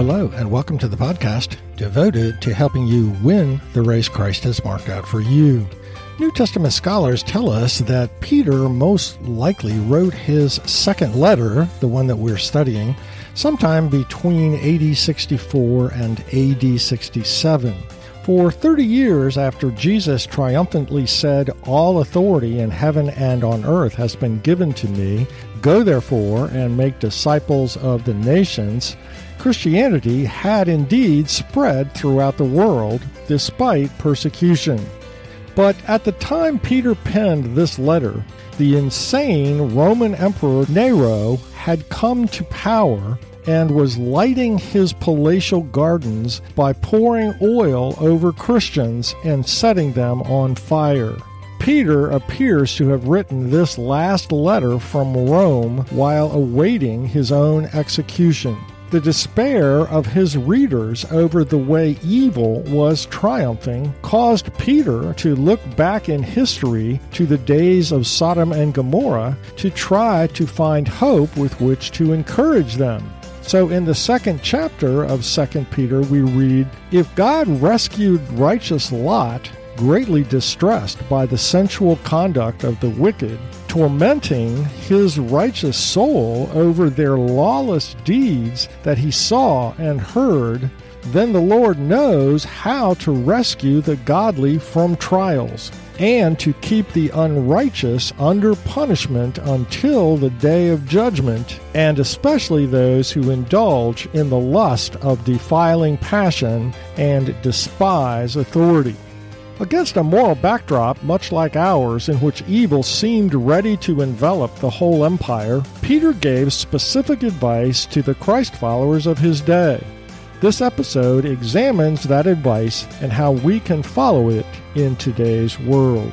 Hello, and welcome to the podcast devoted to helping you win the race Christ has marked out for you. New Testament scholars tell us that Peter most likely wrote his second letter, the one that we're studying, sometime between AD 64 and AD 67. For 30 years after Jesus triumphantly said, "All authority in heaven and on earth has been given to me, go therefore and make disciples of the nations," Christianity had indeed spread throughout the world, despite persecution. But at the time Peter penned this letter, the insane Roman Emperor Nero had come to power and was lighting his palatial gardens by pouring oil over Christians and setting them on fire. Peter appears to have written this last letter from Rome while awaiting his own execution. The despair of his readers over the way evil was triumphing caused Peter to look back in history to the days of Sodom and Gomorrah to try to find hope with which to encourage them. So in the second chapter of 2 Peter, we read, "If God rescued righteous Lot, greatly distressed by the sensual conduct of the wicked, tormenting his righteous soul over their lawless deeds that he saw and heard, then the Lord knows how to rescue the godly from trials, and to keep the unrighteous under punishment until the day of judgment, and especially those who indulge in the lust of defiling passion and despise authority." Against a moral backdrop much like ours, in which evil seemed ready to envelop the whole empire, Peter gave specific advice to the Christ followers of his day. This episode examines that advice and how we can follow it in today's world.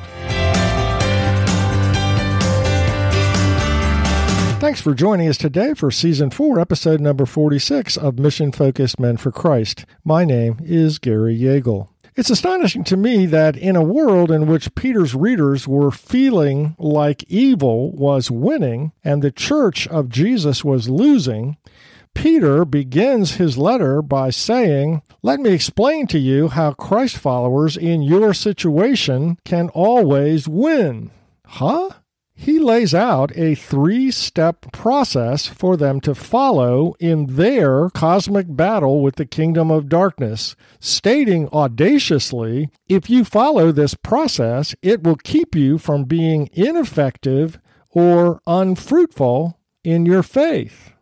Thanks for joining us today for Season 4, Episode number 46 of Mission-Focused Men for Christ. My name is Gary Yeagle. It's astonishing to me that in a world in which Peter's readers were feeling like evil was winning and the church of Jesus was losing, Peter begins his letter by saying, "Let me explain to you how Christ followers in your situation can always win." Huh? He lays out a three-step process for them to follow in their cosmic battle with the kingdom of darkness, stating audaciously, if you follow this process, it will keep you from being ineffective or unfruitful in your faith.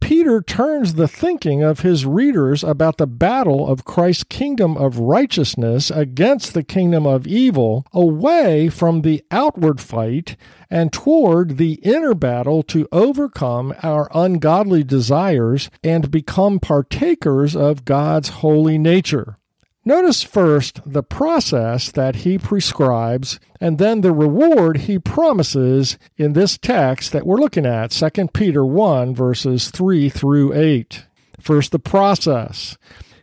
Peter turns the thinking of his readers about the battle of Christ's kingdom of righteousness against the kingdom of evil away from the outward fight and toward the inner battle to overcome our ungodly desires and become partakers of God's holy nature. Notice first the process that he prescribes and then the reward he promises in this text that we're looking at, 2 Peter 1, verses 3 through 8. First, the process.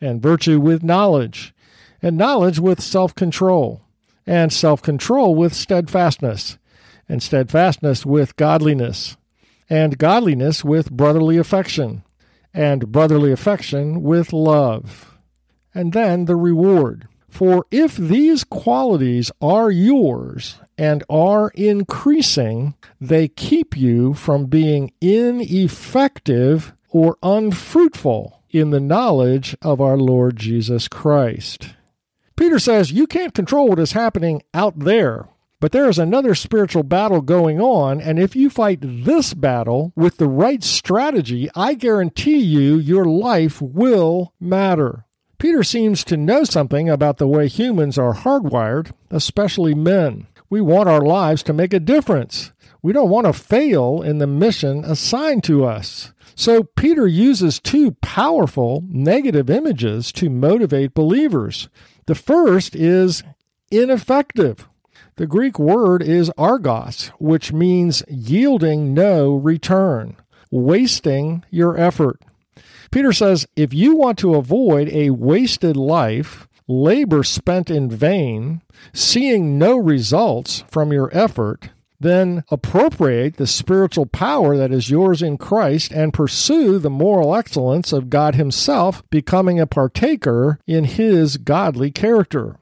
and virtue with knowledge, and knowledge with self-control, and self-control with steadfastness, and steadfastness with godliness, and godliness with brotherly affection, and brotherly affection with love. And then the reward. For if these qualities are yours and are increasing, they keep you from being ineffective or unfruitful in the knowledge of our Lord Jesus Christ. Peter says you can't control what is happening out there, but there is another spiritual battle going on, and if you fight this battle with the right strategy, I guarantee you your life will matter. Peter seems to know something about the way humans are hardwired, especially men. We want our lives to make a difference. We don't want to fail in the mission assigned to us. So Peter uses two powerful negative images to motivate believers. The first is ineffective. The Greek word is argos, which means yielding no return, wasting your effort. Peter says, if you want to avoid a wasted life, labor spent in vain, seeing no results from your effort, then appropriate the spiritual power that is yours in Christ and pursue the moral excellence of God Himself, becoming a partaker in His godly character.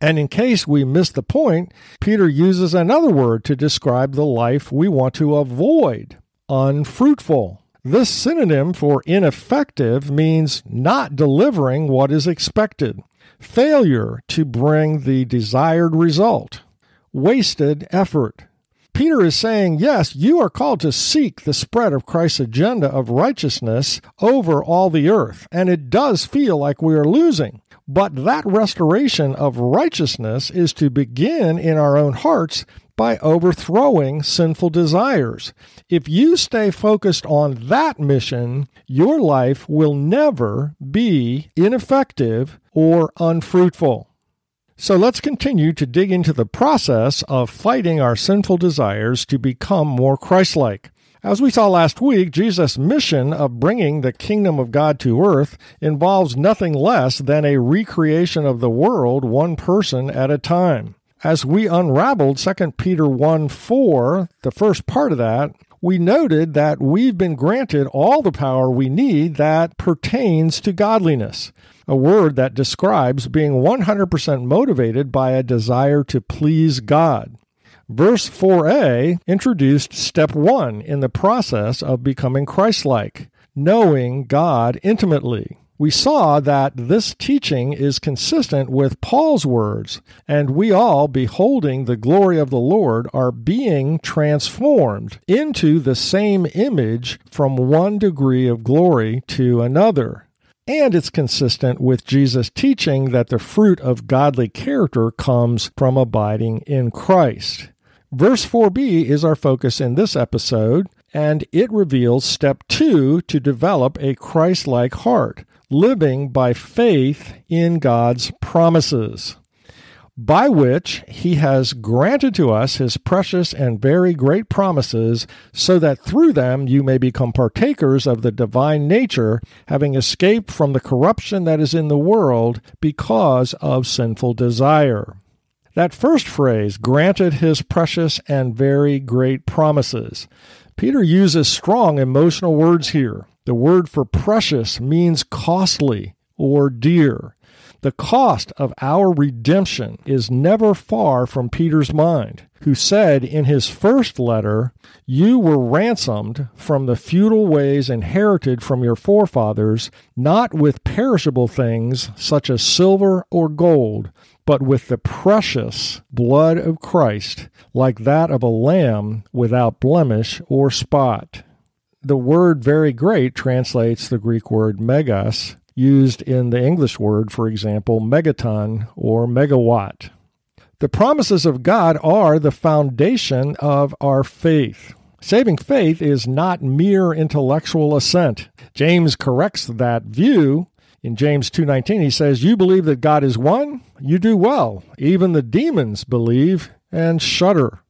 And in case we miss the point, Peter uses another word to describe the life we want to avoid, unfruitful. This synonym for ineffective means not delivering what is expected, failure to bring the desired result, wasted effort. Peter is saying, yes, you are called to seek the spread of Christ's agenda of righteousness over all the earth, and it does feel like we are losing. But that restoration of righteousness is to begin in our own hearts by overthrowing sinful desires. If you stay focused on that mission, your life will never be ineffective or unfruitful. So let's continue to dig into the process of fighting our sinful desires to become more Christ-like. As we saw last week, Jesus' mission of bringing the kingdom of God to earth involves nothing less than a recreation of the world one person at a time. As we unraveled 2 Peter 1:4, the first part of that, we noted that we've been granted all the power we need that pertains to godliness, a word that describes being 100% motivated by a desire to please God. Verse 4a introduced step 1 in the process of becoming Christ-like, knowing God intimately. We saw that this teaching is consistent with Paul's words, and we all, beholding the glory of the Lord, are being transformed into the same image from one degree of glory to another. And it's consistent with Jesus' teaching that the fruit of godly character comes from abiding in Christ. Verse 4b is our focus in this episode, and it reveals step 2 to develop a Christ-like heart, living by faith in God's promises, by which He has granted to us His precious and very great promises, so that through them you may become partakers of the divine nature, having escaped from the corruption that is in the world because of sinful desire. That first phrase, granted His precious and very great promises. Peter uses strong emotional words here. The word for precious means costly or dear. The cost of our redemption is never far from Peter's mind, who said in his first letter, "You were ransomed from the futile ways inherited from your forefathers, not with perishable things such as silver or gold, but with the precious blood of Christ, like that of a lamb without blemish or spot." The word very great translates the Greek word megas, used in the English word, for example, megaton or megawatt. The promises of God are the foundation of our faith. Saving faith is not mere intellectual assent. James corrects that view. In James 2:19, he says, "You believe that God is one? You do well. Even the demons believe and shudder."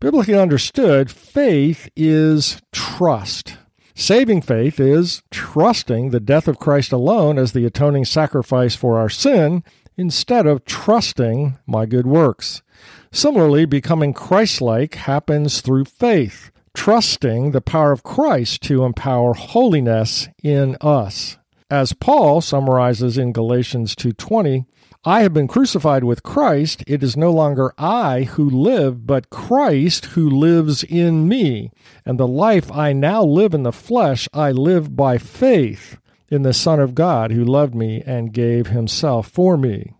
Biblically understood, faith is trust. Saving faith is trusting the death of Christ alone as the atoning sacrifice for our sin, instead of trusting my good works. Similarly, becoming Christ-like happens through faith, trusting the power of Christ to empower holiness in us. As Paul summarizes in Galatians 2:20, "I have been crucified with Christ. It is no longer I who live, but Christ who lives in me. And the life I now live in the flesh, I live by faith in the Son of God who loved me and gave himself for me."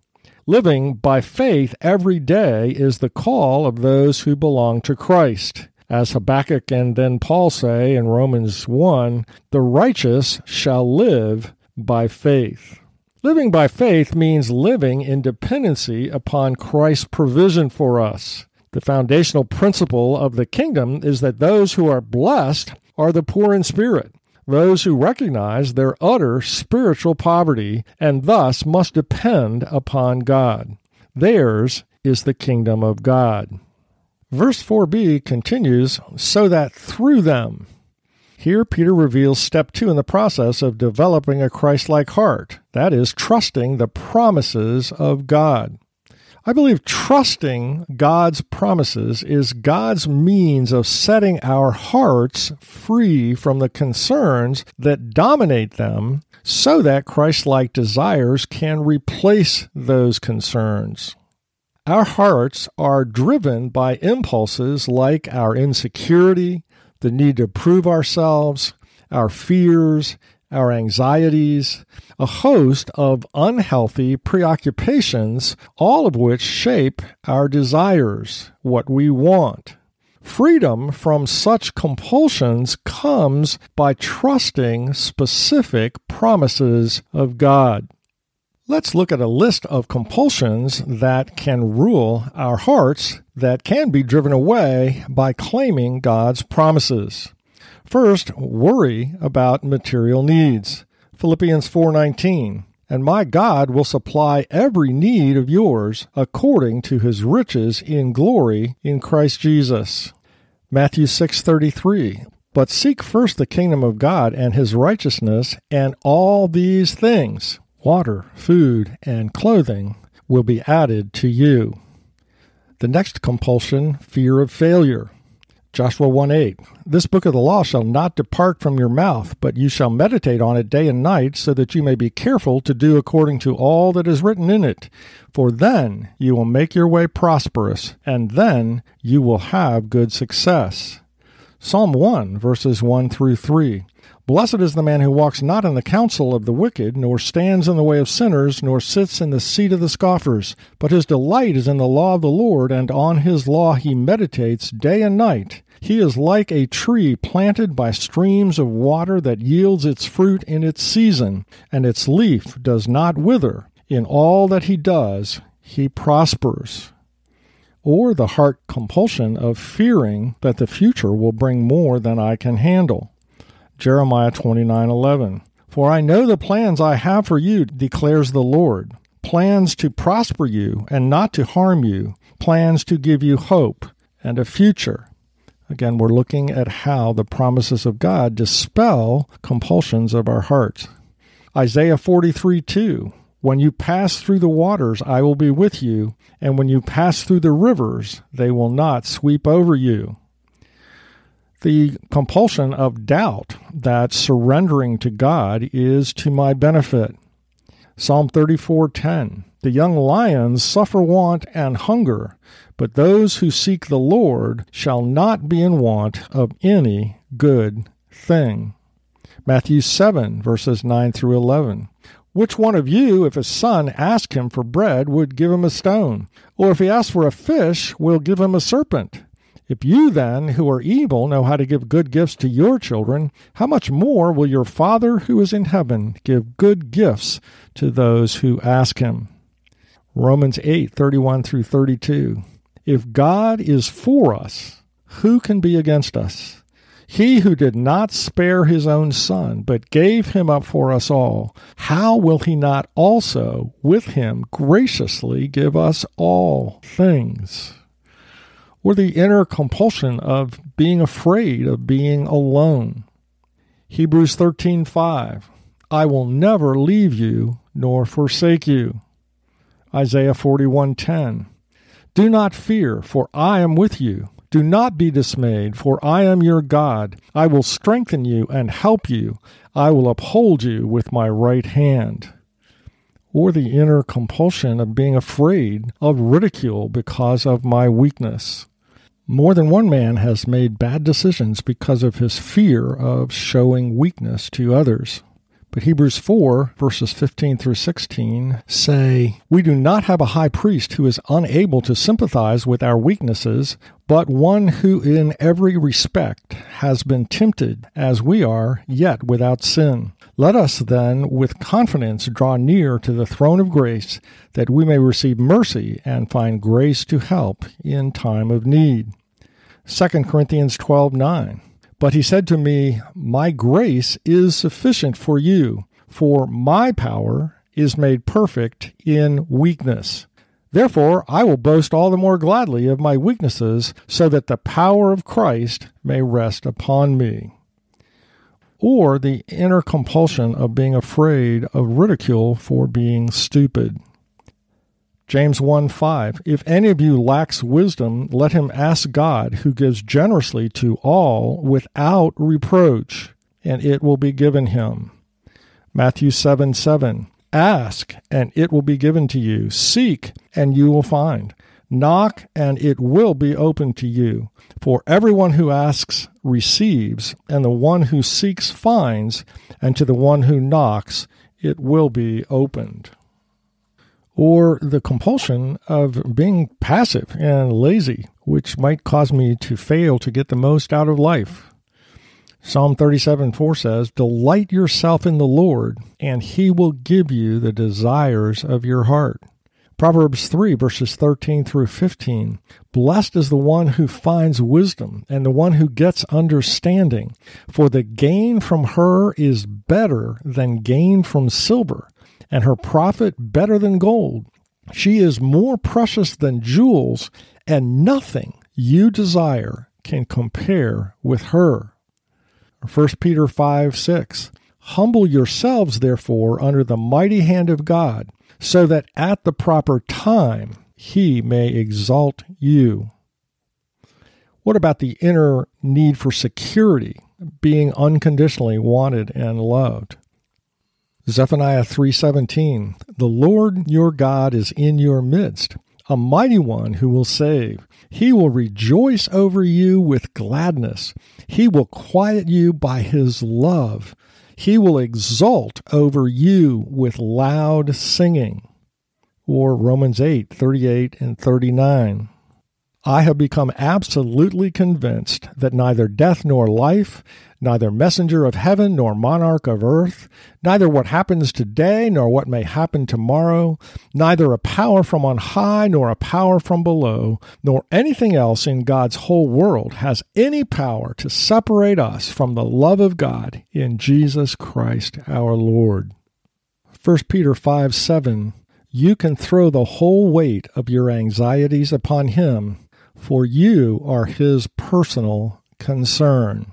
Living by faith every day is the call of those who belong to Christ. As Habakkuk and then Paul say in Romans 1, "The righteous shall live by faith." Living by faith means living in dependency upon Christ's provision for us. The foundational principle of the kingdom is that those who are blessed are the poor in spirit, those who recognize their utter spiritual poverty and thus must depend upon God. Theirs is the kingdom of God. Verse 4b continues, so that through them. Here Peter reveals step 2 in the process of developing a Christ-like heart, that is, trusting the promises of God. I believe trusting God's promises is God's means of setting our hearts free from the concerns that dominate them so that Christ-like desires can replace those concerns. Our hearts are driven by impulses like our insecurity, the need to prove ourselves, our fears, our anxieties, a host of unhealthy preoccupations, all of which shape our desires, what we want. Freedom from such compulsions comes by trusting specific promises of God. Let's look at a list of compulsions that can rule our hearts that can be driven away by claiming God's promises. First, worry about material needs. Philippians 4:19, and my God will supply every need of yours according to his riches in glory in Christ Jesus. Matthew 6:33, but seek first the kingdom of God and his righteousness, and all these things, water, food, and clothing, will be added to you. The next compulsion, fear of failure. Joshua 1:8, this book of the law shall not depart from your mouth, but you shall meditate on it day and night, so that you may be careful to do according to all that is written in it. For then you will make your way prosperous, and then you will have good success. Psalm 1, verses 1 through 3. Blessed is the man who walks not in the counsel of the wicked, nor stands in the way of sinners, nor sits in the seat of the scoffers. But his delight is in the law of the Lord, and on his law he meditates day and night. He is like a tree planted by streams of water that yields its fruit in its season, and its leaf does not wither. In all that he does, he prospers. Or the heart compulsion of fearing that the future will bring more than I can handle. Jeremiah 29:11, for I know the plans I have for you, declares the Lord, plans to prosper you and not to harm you, plans to give you hope and a future. Again, we're looking at how the promises of God dispel compulsions of our hearts. Isaiah 43:2, when you pass through the waters, I will be with you, and when you pass through the rivers, they will not sweep over you. The compulsion of doubt that surrendering to God is to my benefit. Psalm 34:10, the young lions suffer want and hunger, but those who seek the Lord shall not be in want of any good thing. Matthew 7, verses 9 through 11. Which one of you, if his son asked him for bread, would give him a stone? Or if he asked for a fish, will give him a serpent? If you then, who are evil, know how to give good gifts to your children, how much more will your Father who is in heaven give good gifts to those who ask him? Romans 8:31 through 32. If God is for us, who can be against us? He who did not spare his own son, but gave him up for us all, how will he not also with him graciously give us all things? Or the inner compulsion of being afraid of being alone. Hebrews 13:5, I will never leave you nor forsake you. Isaiah 41:10, do not fear, for I am with you. Do not be dismayed, for I am your God. I will strengthen you and help you. I will uphold you with my right hand. Or the inner compulsion of being afraid of ridicule because of my weakness. More than one man has made bad decisions because of his fear of showing weakness to others. But Hebrews 4, verses 15 through 16 say, "We do not have a high priest who is unable to sympathize with our weaknesses, but one who in every respect has been tempted as we are, yet without sin. Let us then with confidence draw near to the throne of grace, that we may receive mercy and find grace to help in time of need." 2 Corinthians 12:9. "But he said to me, My grace is sufficient for you, for my power is made perfect in weakness. Therefore, I will boast all the more gladly of my weaknesses, so that the power of Christ may rest upon me." Or the inner compulsion of being afraid of ridicule for being stupid. James 1:5, "If any of you lacks wisdom, let him ask God, who gives generously to all without reproach, and it will be given him." Matthew 7:7, "Ask, and it will be given to you. Seek, and you will find. Knock, and it will be opened to you. For everyone who asks receives, and the one who seeks finds, and to the one who knocks it will be opened." Or the compulsion of being passive and lazy, which might cause me to fail to get the most out of life. Psalm 37:4 says, "Delight yourself in the Lord, and he will give you the desires of your heart." Proverbs 3, verses 13 through 15, "Blessed is the one who finds wisdom, and the one who gets understanding, for the gain from her is better than gain from silver, and her profit better than gold. She is more precious than jewels, and nothing you desire can compare with her." 1 Peter 5:6, "Humble yourselves, therefore, under the mighty hand of God, so that at the proper time he may exalt you." What about the inner need for security, being unconditionally wanted and loved? Zephaniah 3:17, "The Lord your God is in your midst, a mighty one who will save. He will rejoice over you with gladness. He will quiet you by his love. He will exult over you with loud singing." Or Romans 8:38 and 39. "I have become absolutely convinced that neither death nor life, neither messenger of heaven nor monarch of earth, neither what happens today nor what may happen tomorrow, neither a power from on high nor a power from below, nor anything else in God's whole world has any power to separate us from the love of God in Jesus Christ our Lord." 1 Peter 5:7, "You can throw the whole weight of your anxieties upon him, for you are his personal concern."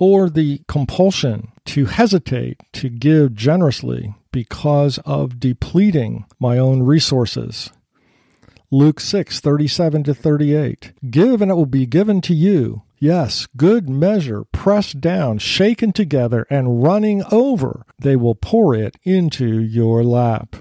Or the compulsion to hesitate to give generously because of depleting my own resources. Luke 6:37 to 38, "Give and it will be given to you. Yes, good measure, pressed down, shaken together, and running over, they will pour it into your lap."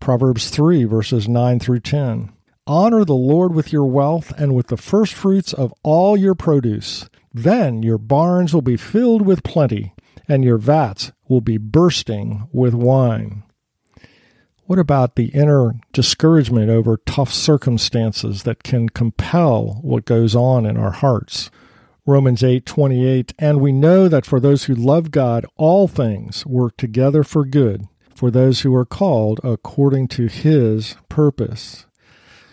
Proverbs 3, verses 9 through 10, "Honor the Lord with your wealth and with the first fruits of all your produce. Then your barns will be filled with plenty, and your vats will be bursting with wine." What about the inner discouragement over tough circumstances that can compel what goes on in our hearts? Romans 8:28, "And we know that for those who love God, all things work together for good, for those who are called according to his purpose."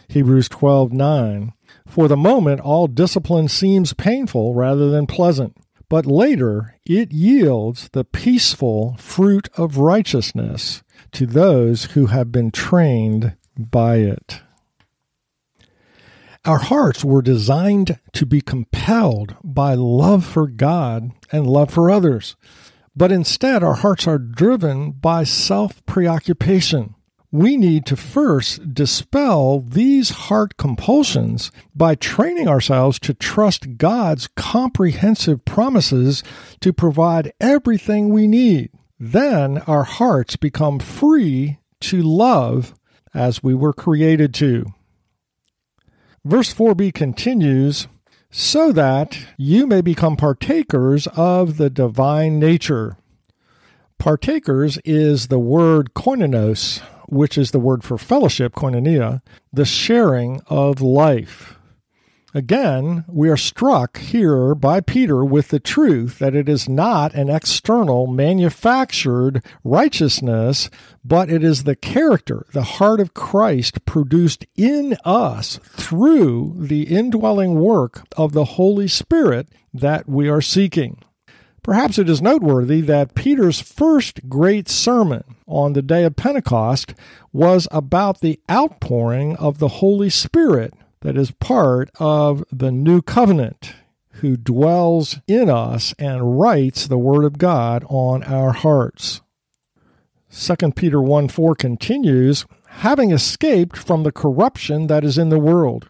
Hebrews 12:9, "For the moment, all discipline seems painful rather than pleasant, but later it yields the peaceful fruit of righteousness to those who have been trained by it." Our hearts were designed to be compelled by love for God and love for others, but instead our hearts are driven by self-preoccupation. We need to first dispel these heart compulsions by training ourselves to trust God's comprehensive promises to provide everything we need. Then our hearts become free to love as we were created to. Verse 4b continues, "So that you may become partakers of the divine nature." Partakers is the word koinonos, which is the word for fellowship, koinonia, the sharing of life. Again, we are struck here by Peter with the truth that it is not an external, manufactured righteousness, but it is the character, the heart of Christ produced in us through the indwelling work of the Holy Spirit that we are seeking. Perhaps it is noteworthy that Peter's first great sermon on the day of Pentecost was about the outpouring of the Holy Spirit that is part of the new covenant, who dwells in us and writes the Word of God on our hearts. 2 Peter 1:4 continues, having escaped from the corruption that is in the world.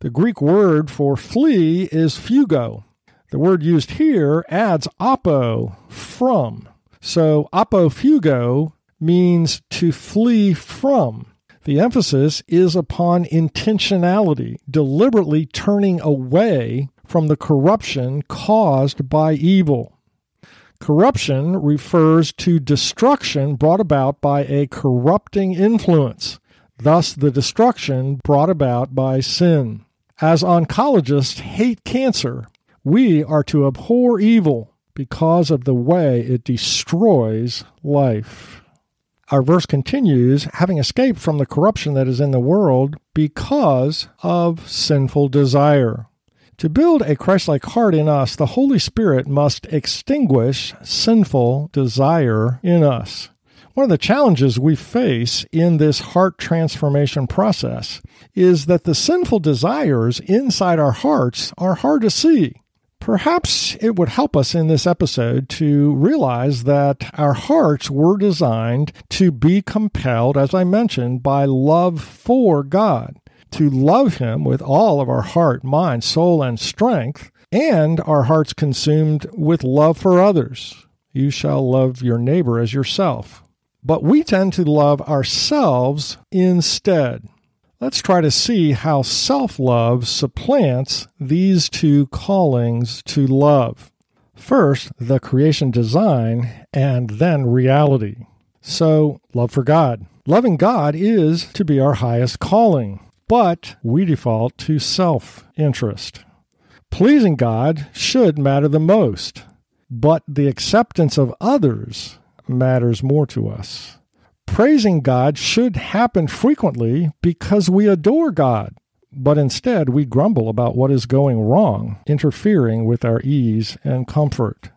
The Greek word for flee is phugo. The word used here adds apo, from. So apophugo means to flee from. The emphasis is upon intentionality, deliberately turning away from the corruption caused by evil. Corruption refers to destruction brought about by a corrupting influence, thus the destruction brought about by sin. As oncologists hate cancer, we are to abhor evil because of the way it destroys life. Our verse continues, having escaped from the corruption that is in the world because of sinful desire. To build a Christ-like heart in us, the Holy Spirit must extinguish sinful desire in us. One of the challenges we face in this heart transformation process is that the sinful desires inside our hearts are hard to see. Perhaps it would help us in this episode to realize that our hearts were designed to be compelled, as I mentioned, by love for God, to love Him with all of our heart, mind, soul, and strength, and our hearts consumed with love for others. You shall love your neighbor as yourself. But we tend to love ourselves instead. Let's try to see how self-love supplants these two callings to love. First, the creation design, and then reality. So, love for God. Loving God is to be our highest calling, but we default to self-interest. Pleasing God should matter the most, but the acceptance of others matters more to us. Praising God should happen frequently because we adore God, but instead we grumble about what is going wrong, interfering with our ease and comfort.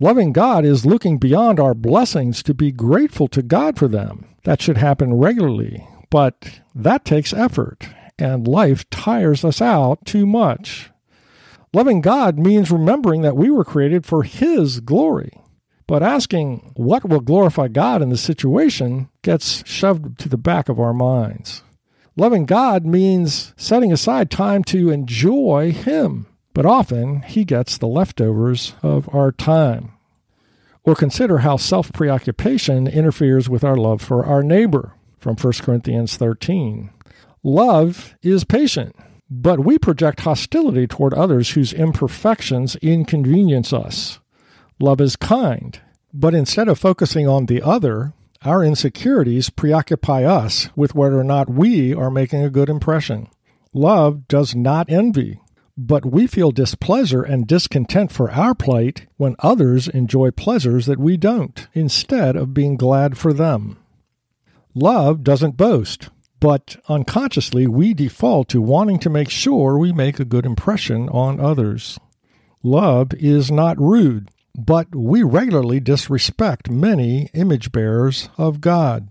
Loving God is looking beyond our blessings to be grateful to God for them. That should happen regularly, but that takes effort, and life tires us out too much. Loving God means remembering that we were created for His glory. But asking what will glorify God in the situation gets shoved to the back of our minds. Loving God means setting aside time to enjoy Him, but often He gets the leftovers of our time. Or consider how self-preoccupation interferes with our love for our neighbor, from 1 Corinthians 13. Love is patient, but we project hostility toward others whose imperfections inconvenience us. Love is kind, but instead of focusing on the other, our insecurities preoccupy us with whether or not we are making a good impression. Love does not envy, but we feel displeasure and discontent for our plight when others enjoy pleasures that we don't, instead of being glad for them. Love doesn't boast, but unconsciously we default to wanting to make sure we make a good impression on others. Love is not rude, but we regularly disrespect many image bearers of God.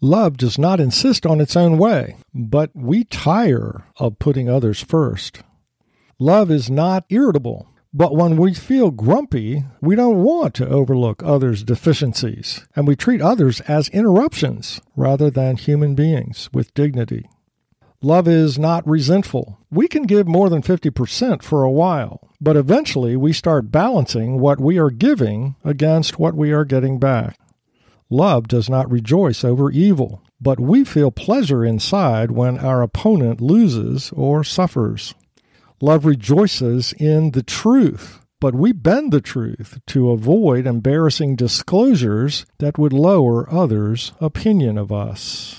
Love does not insist on its own way, but we tire of putting others first. Love is not irritable, but when we feel grumpy, we don't want to overlook others' deficiencies, and we treat others as interruptions rather than human beings with dignity. Love is not resentful. We can give more than 50% for a while, but eventually we start balancing what we are giving against what we are getting back. Love does not rejoice over evil, but we feel pleasure inside when our opponent loses or suffers. Love rejoices in the truth, but we bend the truth to avoid embarrassing disclosures that would lower others' opinion of us.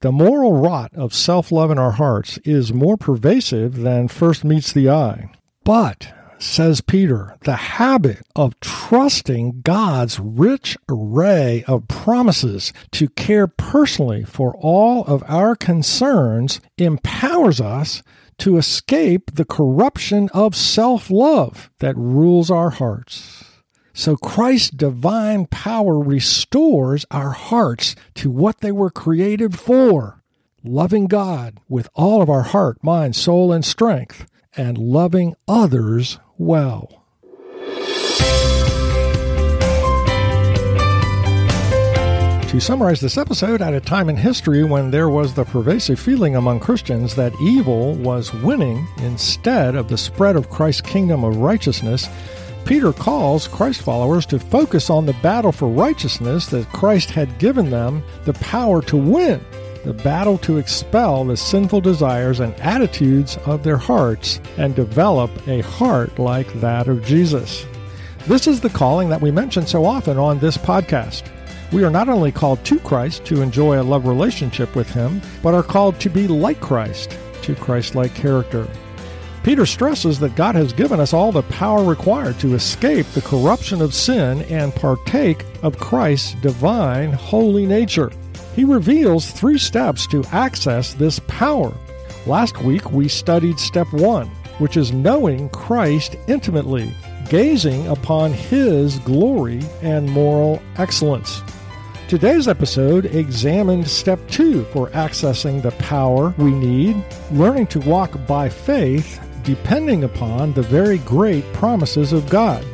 The moral rot of self-love in our hearts is more pervasive than first meets the eye. But, says Peter, the habit of trusting God's rich array of promises to care personally for all of our concerns empowers us to escape the corruption of self-love that rules our hearts. So Christ's divine power restores our hearts to what they were created for, loving God with all of our heart, mind, soul, and strength, and loving others well. To summarize this episode, at a time in history when there was the pervasive feeling among Christians that evil was winning instead of the spread of Christ's kingdom of righteousness, Peter calls Christ followers to focus on the battle for righteousness that Christ had given them the power to win, the battle to expel the sinful desires and attitudes of their hearts and develop a heart like that of Jesus. This is the calling that we mention so often on this podcast. We are not only called to Christ to enjoy a love relationship with Him, but are called to be like Christ, to Christ-like character. Peter stresses that God has given us all the power required to escape the corruption of sin and partake of Christ's divine holy nature. He reveals 3 steps to access this power. Last week, we studied step 1, which is knowing Christ intimately, gazing upon His glory and moral excellence. Today's episode examined step 2 for accessing the power we need, learning to walk by faith, depending upon the very great promises of God.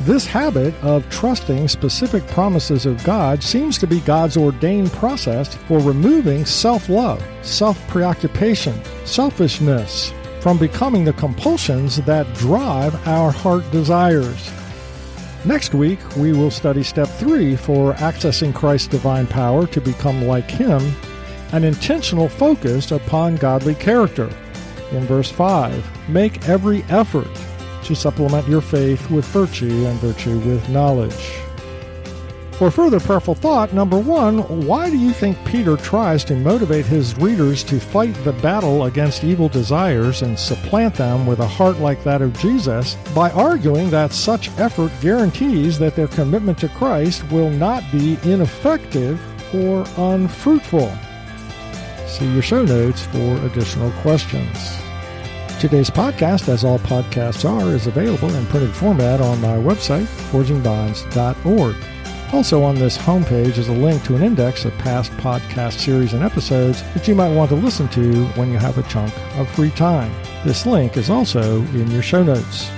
This habit of trusting specific promises of God seems to be God's ordained process for removing self-love, self-preoccupation, selfishness from becoming the compulsions that drive our heart desires. Next week, we will study step 3 for accessing Christ's divine power to become like Him, an intentional focus upon godly character. In verse 5, make every effort to supplement your faith with virtue and virtue with knowledge. For further prayerful thought, number 1, why do you think Peter tries to motivate his readers to fight the battle against evil desires and supplant them with a heart like that of Jesus by arguing that such effort guarantees that their commitment to Christ will not be ineffective or unfruitful? See your show notes for additional questions. Today's podcast, as all podcasts are, is available in printed format on my website, forgingbonds.org. Also on this homepage is a link to an index of past podcast series and episodes that you might want to listen to when you have a chunk of free time. This link is also in your show notes.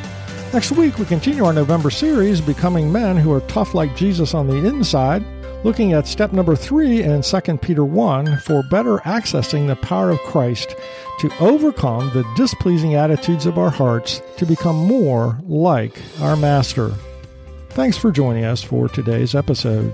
Next week, we continue our November series, Becoming Men Who Are Tough Like Jesus on the Inside, looking at step number 3 in 2 Peter 1 for better accessing the power of Christ to overcome the displeasing attitudes of our hearts to become more like our Master. Thanks for joining us for today's episode.